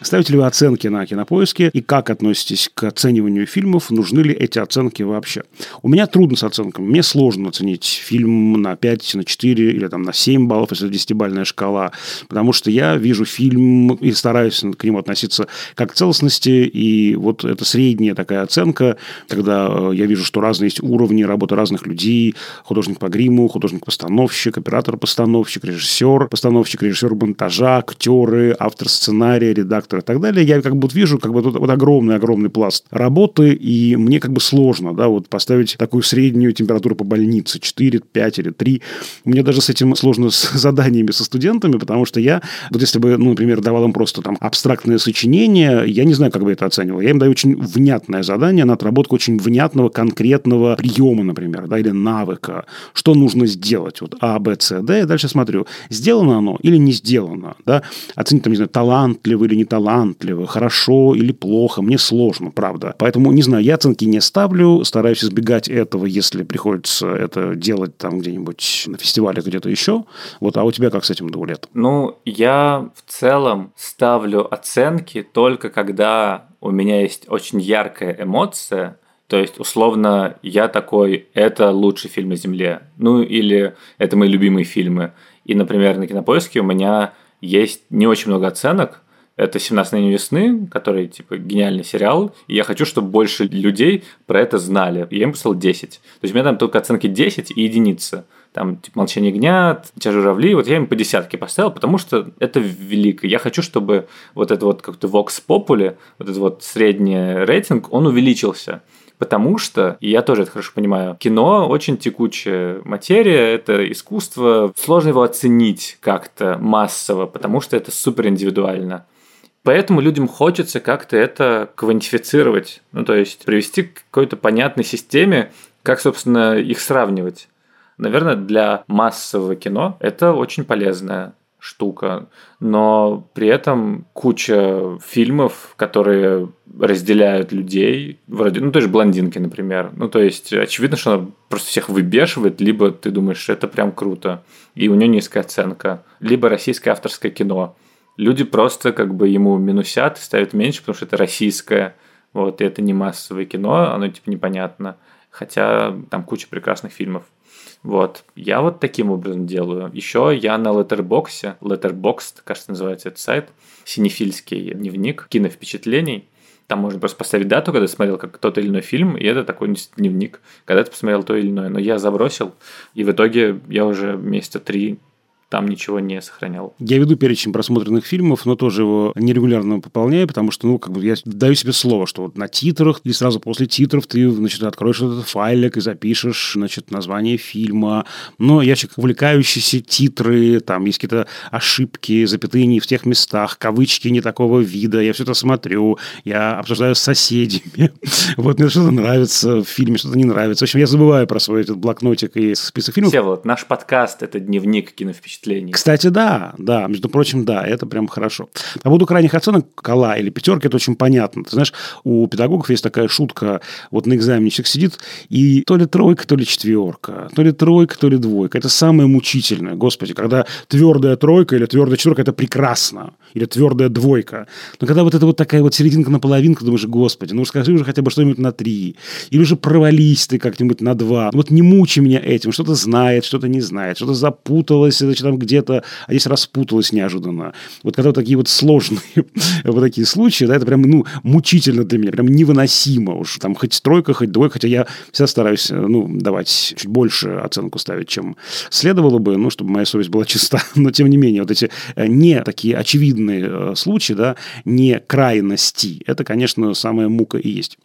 Ставите ли вы оценки на «Кинопоиске» и как относитесь к оцениванию фильмов? Нужны ли эти оценки вообще? У меня трудно с оценками. Мне сложно оценить фильм на пять, на четыре или там, на семь баллов, если это десятибалльная шкала. Потому что я вижу фильм и стараюсь к нему относиться как к целостности. И вот это средняя такая оценка, когда я вижу, что разные есть уровни работы разных людей. Художник по гриму, художник-постановщик, оператор-постановщик, режиссер, постановщик, режиссер монтажа, актеры, автор сценария, редактор и так далее. Я как бы вот вижу как бы тут вот огромный-огромный пласт работы, и мне как бы сложно, да, вот поставить такую среднюю температуру по больнице четыре, пять или три. У меня даже с этим сложно с заданиями со студентами, потому что я, вот если бы, ну, например, давал им просто там абстрактное сочинение, я не знаю, как бы это оценивал. Я им даю очень внятное задание на отработку очень внятного конкретного приема, например, да, или навыка. Что нужно сделать? Вот А, Б, С, Д. Я дальше смотрю, сделано оно или не сделано, да. Оценить там, не знаю, талантливый или не талантливо, хорошо или плохо. Мне сложно, правда. Поэтому, не знаю, я оценки не ставлю, стараюсь избегать этого, если приходится это делать там где-нибудь на фестивале, где-то еще. Вот, а у тебя как с этим, Даулет? Ну, я в целом ставлю оценки только когда у меня есть очень яркая эмоция. То есть, условно, я такой, это лучший фильм на Земле. Ну, или это мои любимые фильмы. И, например, на «Кинопоиске» у меня есть не очень много оценок. Это «семнадцать мгновений весны», который, типа, гениальный сериал. И я хочу, чтобы больше людей про это знали. И я им писал десять. То есть у меня там только оценки десять и единица. Там, типа, «Молчание ягнят», «Те журавли». Вот я им по десятке поставил, потому что это велико. Я хочу, чтобы вот этот вот как-то «Vox Populi», вот этот вот средний рейтинг, он увеличился. Потому что, и я тоже это хорошо понимаю, кино очень текучая материя, это искусство. Сложно его оценить как-то массово, потому что это супериндивидуально. Поэтому людям хочется как-то это квантифицировать, ну, то есть привести к какой-то понятной системе, как, собственно, их сравнивать. Наверное, для массового кино это очень полезная штука, но при этом куча фильмов, которые разделяют людей, вроде, ну, той же «Блондинки», например, ну, то есть очевидно, что она просто всех выбешивает, либо ты думаешь, что это прям круто, и у нее низкая оценка, либо российское авторское кино. Люди просто как бы ему минусят, ставят меньше, потому что это российское, вот, и это не массовое кино, оно типа непонятно, хотя там куча прекрасных фильмов. Вот, я вот таким образом делаю. Еще я на Letterboxd, Letterboxd, кажется, называется этот сайт, синефильский дневник киновпечатлений. Там можно просто поставить дату, когда ты смотрел как тот или иной фильм, и это такой дневник, когда ты посмотрел то или иное. Но я забросил, и в итоге я уже месяца три там ничего не сохранял. Я веду перечень просмотренных фильмов, но тоже его нерегулярно пополняю, потому что, ну, как бы я даю себе слово, что вот на титрах или сразу после титров ты, значит, откроешь этот файлик и запишешь, значит, название фильма. Но я человек увлекающийся, титры, там есть какие-то ошибки, запятые не в тех местах, кавычки не такого вида. Я все это смотрю, я обсуждаю с соседями. Вот мне что-то нравится в фильме, что-то не нравится. В общем, я забываю про свой этот блокнотик и список фильмов. Всеволод, наш подкаст – это дневник киновпечатлений. Кстати, да, да, между прочим, да, это прям хорошо. По поводу крайних оценок, кола или пятерки – это очень понятно. Ты знаешь, у педагогов есть такая шутка, вот на экзамене человек сидит, и то ли тройка, то ли четверка, то ли тройка, то ли двойка. Это самое мучительное, господи, когда твердая тройка или твердая четверка – это прекрасно, или твердая двойка. Но когда вот это вот такая вот серединка на половинку, думаешь, господи, ну скажи уже хотя бы что-нибудь на три, или уже провались ты как-нибудь на два. Вот не мучи меня этим, что-то знает, что-то не знает, что-то запуталось, значит, там где-то, а здесь распуталось неожиданно. Вот когда вот такие вот сложные вот такие случаи, да, это прям, ну, мучительно для меня, прям невыносимо уж. Там хоть тройка, хоть двойка, хотя я всегда стараюсь, ну, давать чуть больше оценку ставить, чем следовало бы, ну, чтобы моя совесть была чиста. Но, тем не менее, вот эти не такие очевидные случаи, да, не крайности, это, конечно, самая мука и есть.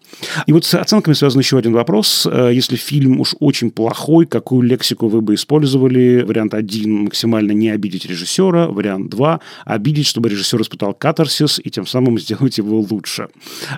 И вот с оценками связан еще один вопрос. Если фильм уж очень плохой, какую лексику вы бы использовали? Вариант один – максимально не обидеть режиссера. Вариант два – обидеть, чтобы режиссер испытал катарсис и тем самым сделать его лучше.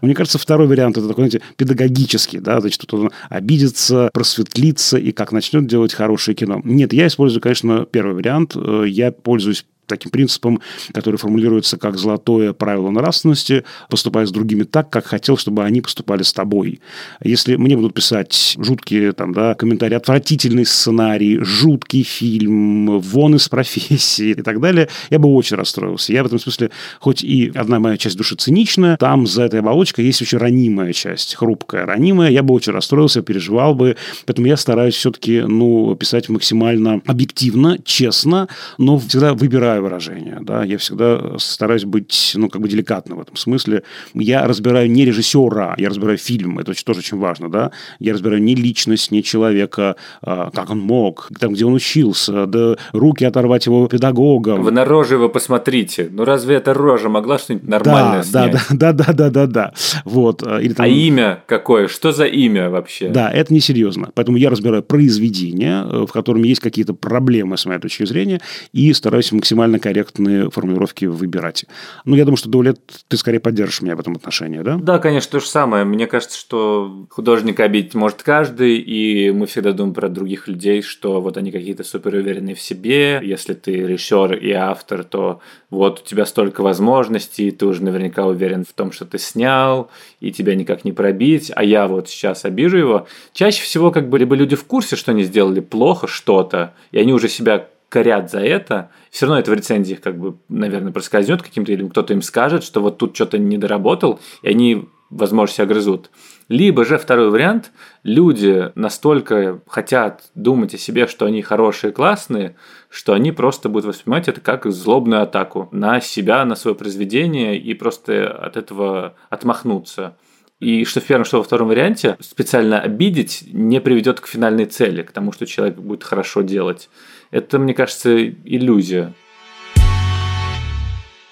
Мне кажется, второй вариант – это такой, знаете, педагогический, да, значит, тут он обидится, просветлится и как начнет делать хорошее кино. Нет, я использую, конечно, первый вариант. Я пользуюсь таким принципом, который формулируется как золотое правило нравственности, поступая с другими так, как хотел, чтобы они поступали с тобой. Если мне будут писать жуткие там, да, комментарии, отвратительный сценарий, жуткий фильм, вон из профессии и так далее, я бы очень расстроился. Я в этом смысле, хоть и одна моя часть души циничная, там за этой оболочкой есть очень ранимая часть, хрупкая, ранимая. Я бы очень расстроился, переживал бы. Поэтому я стараюсь все-таки, ну, писать максимально объективно, честно, но всегда выбираю выражение, да, я всегда стараюсь быть, ну, как бы деликатным в этом смысле. Я разбираю не режиссера, я разбираю фильм, это тоже очень важно, да, я разбираю не личность, не человека, как он мог, там, где он учился, да, руки оторвать его педагогам. Вы на рожу его посмотрите, ну, разве эта рожа могла что-нибудь нормальное, да, снять? Да, да, да, да, да, да, вот. Или там... А имя какое? Что за имя вообще? Да, это несерьезно, поэтому я разбираю произведение, в котором есть какие-то проблемы, с моей точки зрения, и стараюсь максимально корректные формулировки выбирать. Ну, я думаю, что, Даулет, ты скорее поддержишь меня в этом отношении, да? Да, конечно, то же самое. Мне кажется, что художника обидеть может каждый, и мы всегда думаем про других людей, что вот они какие-то суперуверенные в себе. Если ты режиссер и автор, то вот у тебя столько возможностей, ты уже наверняка уверен в том, что ты снял, и тебя никак не пробить, а я вот сейчас обижу его. Чаще всего как бы либо люди в курсе, что они сделали плохо что-то, и они уже себя корят за это, все равно это в рецензиях как бы, наверное, проскользнет каким-то, или кто-то им скажет, что вот тут что-то не доработал, и они, возможно, себя грызут. Либо же второй вариант, люди настолько хотят думать о себе, что они хорошие, классные, что они просто будут воспринимать это как злобную атаку на себя, на свое произведение, и просто от этого отмахнуться. И что в первом, что во втором варианте, специально обидеть не приведет к финальной цели, к тому, что человек будет хорошо делать. Это, мне кажется, иллюзия.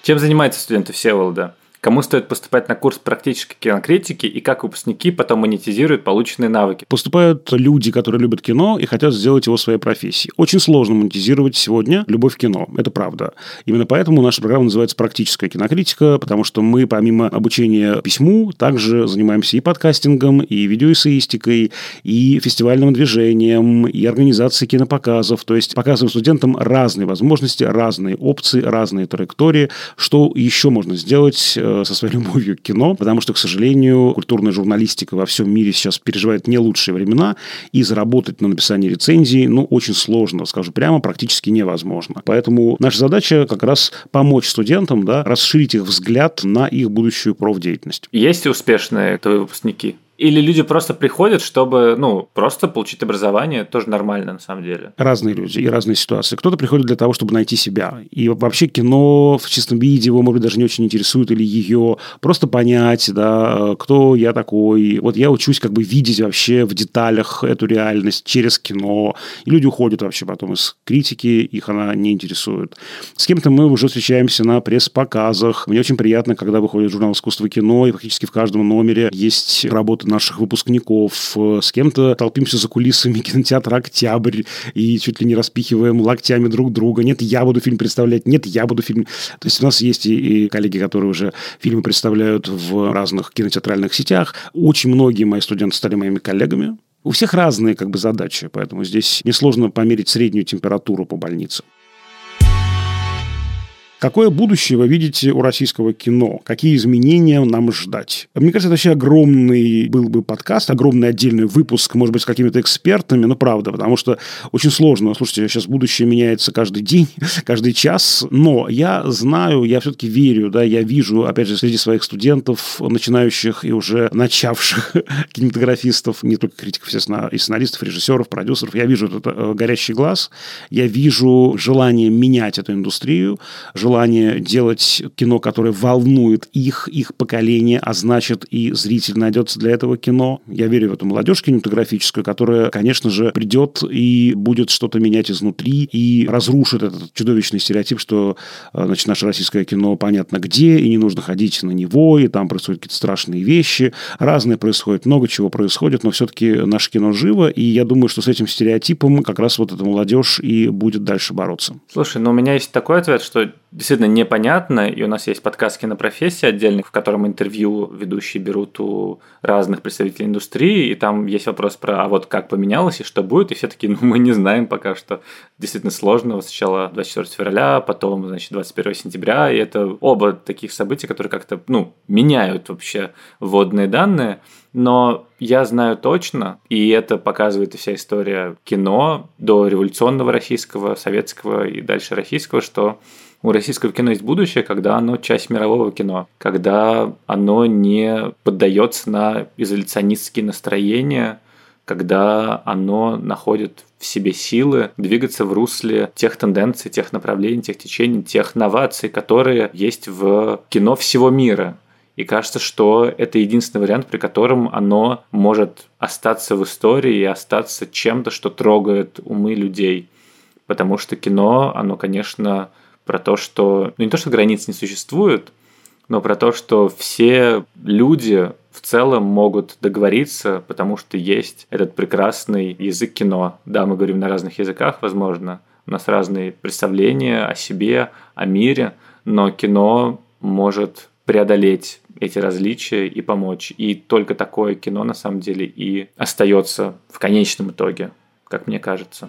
Чем занимаются студенты Всеволода? Кому стоит поступать на курс практической кинокритики и как выпускники потом монетизируют полученные навыки? Поступают люди, которые любят кино и хотят сделать его своей профессией. Очень сложно монетизировать сегодня любовь к кино. Это правда. Именно поэтому наша программа называется «Практическая кинокритика», потому что мы, помимо обучения письму, также занимаемся и подкастингом, и видеоэссеистикой, и фестивальным движением, и организацией кинопоказов. То есть показываем студентам разные возможности, разные опции, разные траектории, что еще можно сделать со своей любовью к кино, потому что, к сожалению, культурная журналистика во всем мире сейчас переживает не лучшие времена, и заработать на написании рецензий, ну, очень сложно, скажу прямо, практически невозможно. Поэтому наша задача как раз помочь студентам, да, расширить их взгляд на их будущую профдеятельность. Есть успешные твои выпускники? Или люди просто приходят, чтобы, ну, просто получить образование, тоже нормально, на самом деле. Разные люди и разные ситуации. Кто-то приходит для того, чтобы найти себя. И вообще кино в чистом виде его, может быть, даже не очень интересует, или ее просто понять, да, кто я такой. Вот я учусь как бы видеть вообще в деталях эту реальность через кино. И люди уходят вообще потом из критики, их она не интересует. С кем-то мы уже встречаемся на пресс-показах. Мне очень приятно, когда выходит журнал «Искусство и кино», и практически в каждом номере есть работа наших выпускников, с кем-то толпимся за кулисами кинотеатра «Октябрь» и чуть ли не распихиваем локтями друг друга. Нет, я буду фильм представлять, нет, я буду фильм... То есть у нас есть и, и коллеги, которые уже фильмы представляют в разных кинотеатральных сетях. Очень многие мои студенты стали моими коллегами. У всех разные как бы задачи, поэтому здесь несложно померить среднюю температуру по больнице. Какое будущее вы видите у российского кино? Какие изменения нам ждать? Мне кажется, это вообще огромный был бы подкаст, огромный отдельный выпуск, может быть, с какими-то экспертами, но правда, потому что очень сложно. Слушайте, сейчас будущее меняется каждый день, каждый час, но я знаю, я все-таки верю, да, я вижу, опять же, среди своих студентов, начинающих и уже начавших кинематографистов, не только критиков, естественно, и сценаристов, и режиссеров, продюсеров, я вижу этот горящий глаз, я вижу желание менять эту индустрию, желание Желание делать кино, которое волнует их, их поколение, а значит, и зритель найдется для этого кино. Я верю в эту молодежь кинематографическую, которая, конечно же, придет и будет что-то менять изнутри и разрушит этот чудовищный стереотип, что, значит, наше российское кино понятно где, и не нужно ходить на него, и там происходят какие-то страшные вещи. Разное происходит, много чего происходит, но все-таки наше кино живо, и я думаю, что с этим стереотипом как раз вот эта молодежь и будет дальше бороться. Слушай, но у меня есть такой ответ, что... действительно непонятно, и у нас есть подкаст «Кинопрофессия» отдельный, в котором интервью ведущие берут у разных представителей индустрии, и там есть вопрос про, а вот как поменялось, и что будет, и все такие, ну, мы не знаем пока что. Действительно сложно, вот сначала двадцать четвёртого февраля, потом, значит, двадцать первого сентября, и это оба таких события, которые как-то, ну, меняют вообще вводные данные. Но я знаю точно, и это показывает и вся история кино до революционного российского, советского и дальше российского, что у российского кино есть будущее, когда оно часть мирового кино, когда оно не поддается на изоляционистские настроения, когда оно находит в себе силы двигаться в русле тех тенденций, тех направлений, тех течений, тех новаций, которые есть в кино всего мира. И кажется, что это единственный вариант, при котором оно может остаться в истории и остаться чем-то, что трогает умы людей. Потому что кино, оно, конечно, про то, что... Ну, не то, что границ не существует, но про то, что все люди в целом могут договориться, потому что есть этот прекрасный язык кино. Да, мы говорим на разных языках, возможно. У нас разные представления о себе, о мире, но кино может преодолеть эти различия и помочь. И только такое кино, на самом деле, и остается в конечном итоге, как мне кажется.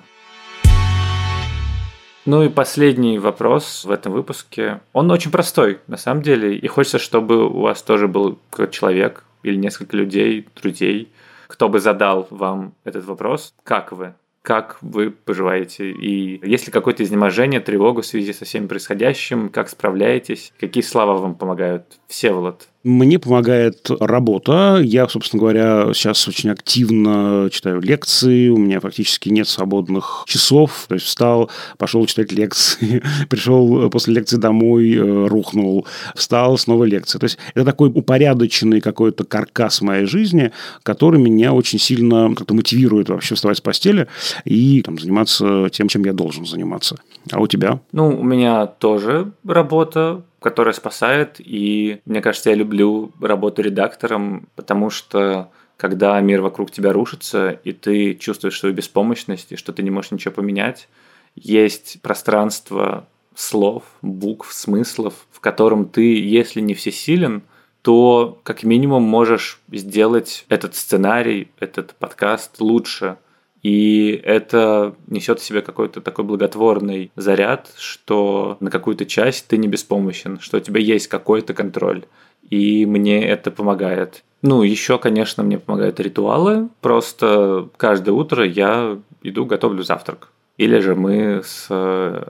Ну и последний вопрос в этом выпуске. Он очень простой, на самом деле. И хочется, чтобы у вас тоже был какой-то человек или несколько людей, друзей, кто бы задал вам этот вопрос. Как вы? Как вы поживаете, и есть ли какое-то изнеможение, тревогу в связи со всем происходящим, как справляетесь, какие слова вам помогают? Всеволод. Мне помогает работа. Я, собственно говоря, сейчас очень активно читаю лекции. У меня фактически нет свободных часов. То есть встал, пошел читать лекции, пришел после лекции домой, рухнул, встал, снова лекции. То есть это такой упорядоченный какой-то каркас моей жизни, который меня очень сильно как-то мотивирует вообще вставать с постели и там, заниматься тем, чем я должен заниматься. А у тебя? Ну, у меня тоже работа, которая спасает, и, мне кажется, я люблю работу редактором, потому что, когда мир вокруг тебя рушится, и ты чувствуешь свою беспомощность, и что ты не можешь ничего поменять, есть пространство слов, букв, смыслов, в котором ты, если не всесилен, то, как минимум, можешь сделать этот сценарий, этот подкаст лучше. И это несет в себе какой-то такой благотворный заряд, что на какую-то часть ты не беспомощен, что у тебя есть какой-то контроль. И мне это помогает. Ну, еще, конечно, мне помогают ритуалы. Просто каждое утро я иду, готовлю завтрак. Или же мы с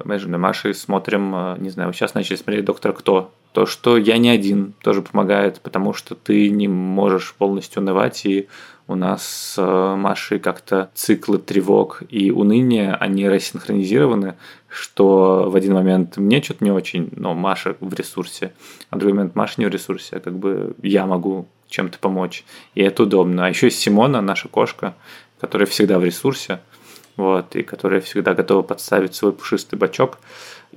менеджером Машей смотрим, не знаю, сейчас начали смотреть «Доктора Кто». То, что я не один, тоже помогает, потому что ты не можешь полностью унывать, и у нас с Машей как-то циклы тревог и уныния, они рассинхронизированы, что в один момент мне что-то не очень, но Маша в ресурсе, а в другой момент Маша не в ресурсе, а как бы я могу чем-то помочь, и это удобно. А еще есть Симона, наша кошка, которая всегда в ресурсе, вот, и которая всегда готова подставить свой пушистый бачок.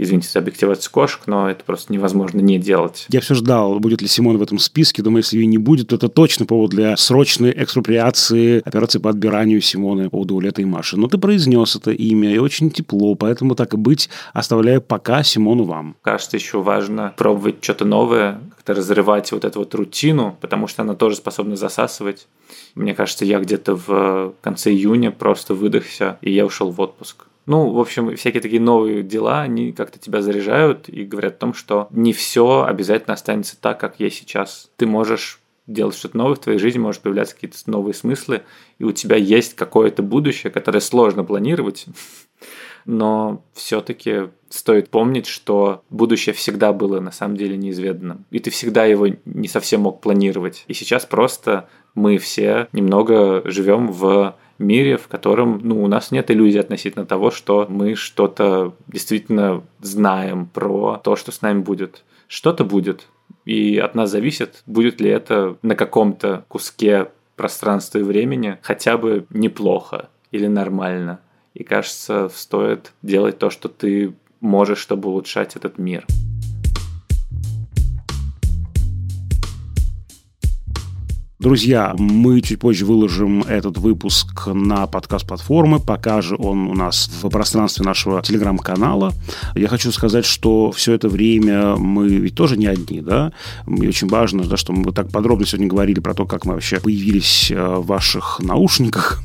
Извините за объективацию кошек, но это просто невозможно не делать. Я все ждал, будет ли Симона в этом списке. Думаю, если ее не будет, то это точно повод для срочной экспроприации операции по отбиранию Симоны у Даулета и Маши. Но ты произнес это имя, и очень тепло, поэтому так и быть, оставляю пока Симону вам. Кажется, еще важно пробовать что-то новое, как-то разрывать вот эту вот рутину, потому что она тоже способна засасывать. Мне кажется, я где-то в конце июня просто выдохся, и я ушел в отпуск. Ну, в общем, всякие такие новые дела, они как-то тебя заряжают и говорят о том, что не все обязательно останется так, как есть сейчас. Ты можешь делать что-то новое в твоей жизни, может появляться какие-то новые смыслы, и у тебя есть какое-то будущее, которое сложно планировать, но все-таки стоит помнить, что будущее всегда было на самом деле неизведанным, и ты всегда его не совсем мог планировать. И сейчас просто мы все немного живем в мире, в котором, ну, у нас нет иллюзий относительно того, что мы что-то действительно знаем про то, что с нами будет. Что-то будет, и от нас зависит, будет ли это на каком-то куске пространства и времени хотя бы неплохо или нормально. И, кажется, стоит делать то, что ты можешь, чтобы улучшать этот мир. Друзья, мы чуть позже выложим этот выпуск на подкаст-платформы, пока же он у нас в пространстве нашего телеграм-канала. Я хочу сказать, что все это время мы ведь тоже не одни, да? И очень важно, да, что мы вот так подробно сегодня говорили про то, как мы вообще появились в ваших наушниках.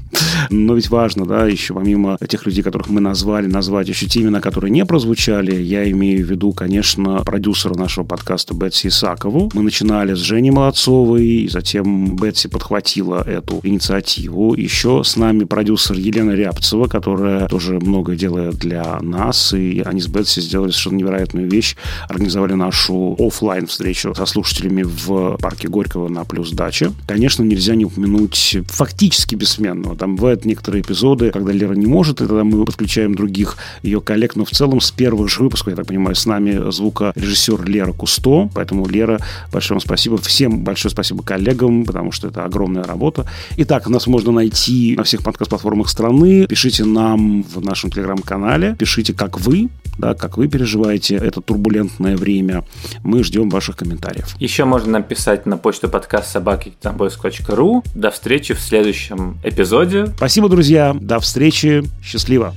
Но ведь важно, да, еще помимо тех людей, которых мы назвали, назвать еще те имена, которые не прозвучали. Я имею в виду, конечно, продюсера нашего подкаста Бетси Исакову. Мы начинали с Жени Молодцовой, и затем Бетси подхватила эту инициативу. Еще с нами продюсер Елена Рябцева, которая тоже многое делает для нас. И они с Бетси сделали совершенно невероятную вещь. Организовали нашу офлайн встречу со слушателями в парке Горького на Плюс Даче. Конечно, нельзя не упомянуть фактически бессменного. Там бывают некоторые эпизоды, когда Лера не может, и тогда мы подключаем других ее коллег. Но в целом с первых же выпусков, я так понимаю, с нами звукорежиссер Лера Кусто. Поэтому, Лера, большое вам спасибо. Всем большое спасибо коллегам, потому что это огромная работа. Итак, нас можно найти на всех подкаст-платформах страны. Пишите нам в нашем телеграм-канале. Пишите, как вы, да, как вы переживаете это турбулентное время. Мы ждем ваших комментариев. Еще можно написать на почту подкаст собаки.кинопоиск.ру. До встречи в следующем эпизоде. Спасибо, друзья. До встречи. Счастливо.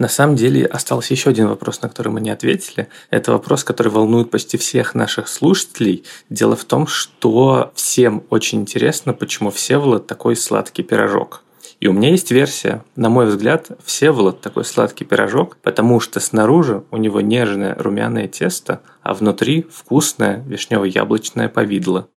На самом деле остался еще один вопрос, на который мы не ответили. Это вопрос, который волнует почти всех наших слушателей. Дело в том, что всем очень интересно, почему Всеволод такой сладкий пирожок. И у меня есть версия. На мой взгляд, Всеволод такой сладкий пирожок, потому что снаружи у него нежное румяное тесто, а внутри вкусное вишнево-яблочное повидло.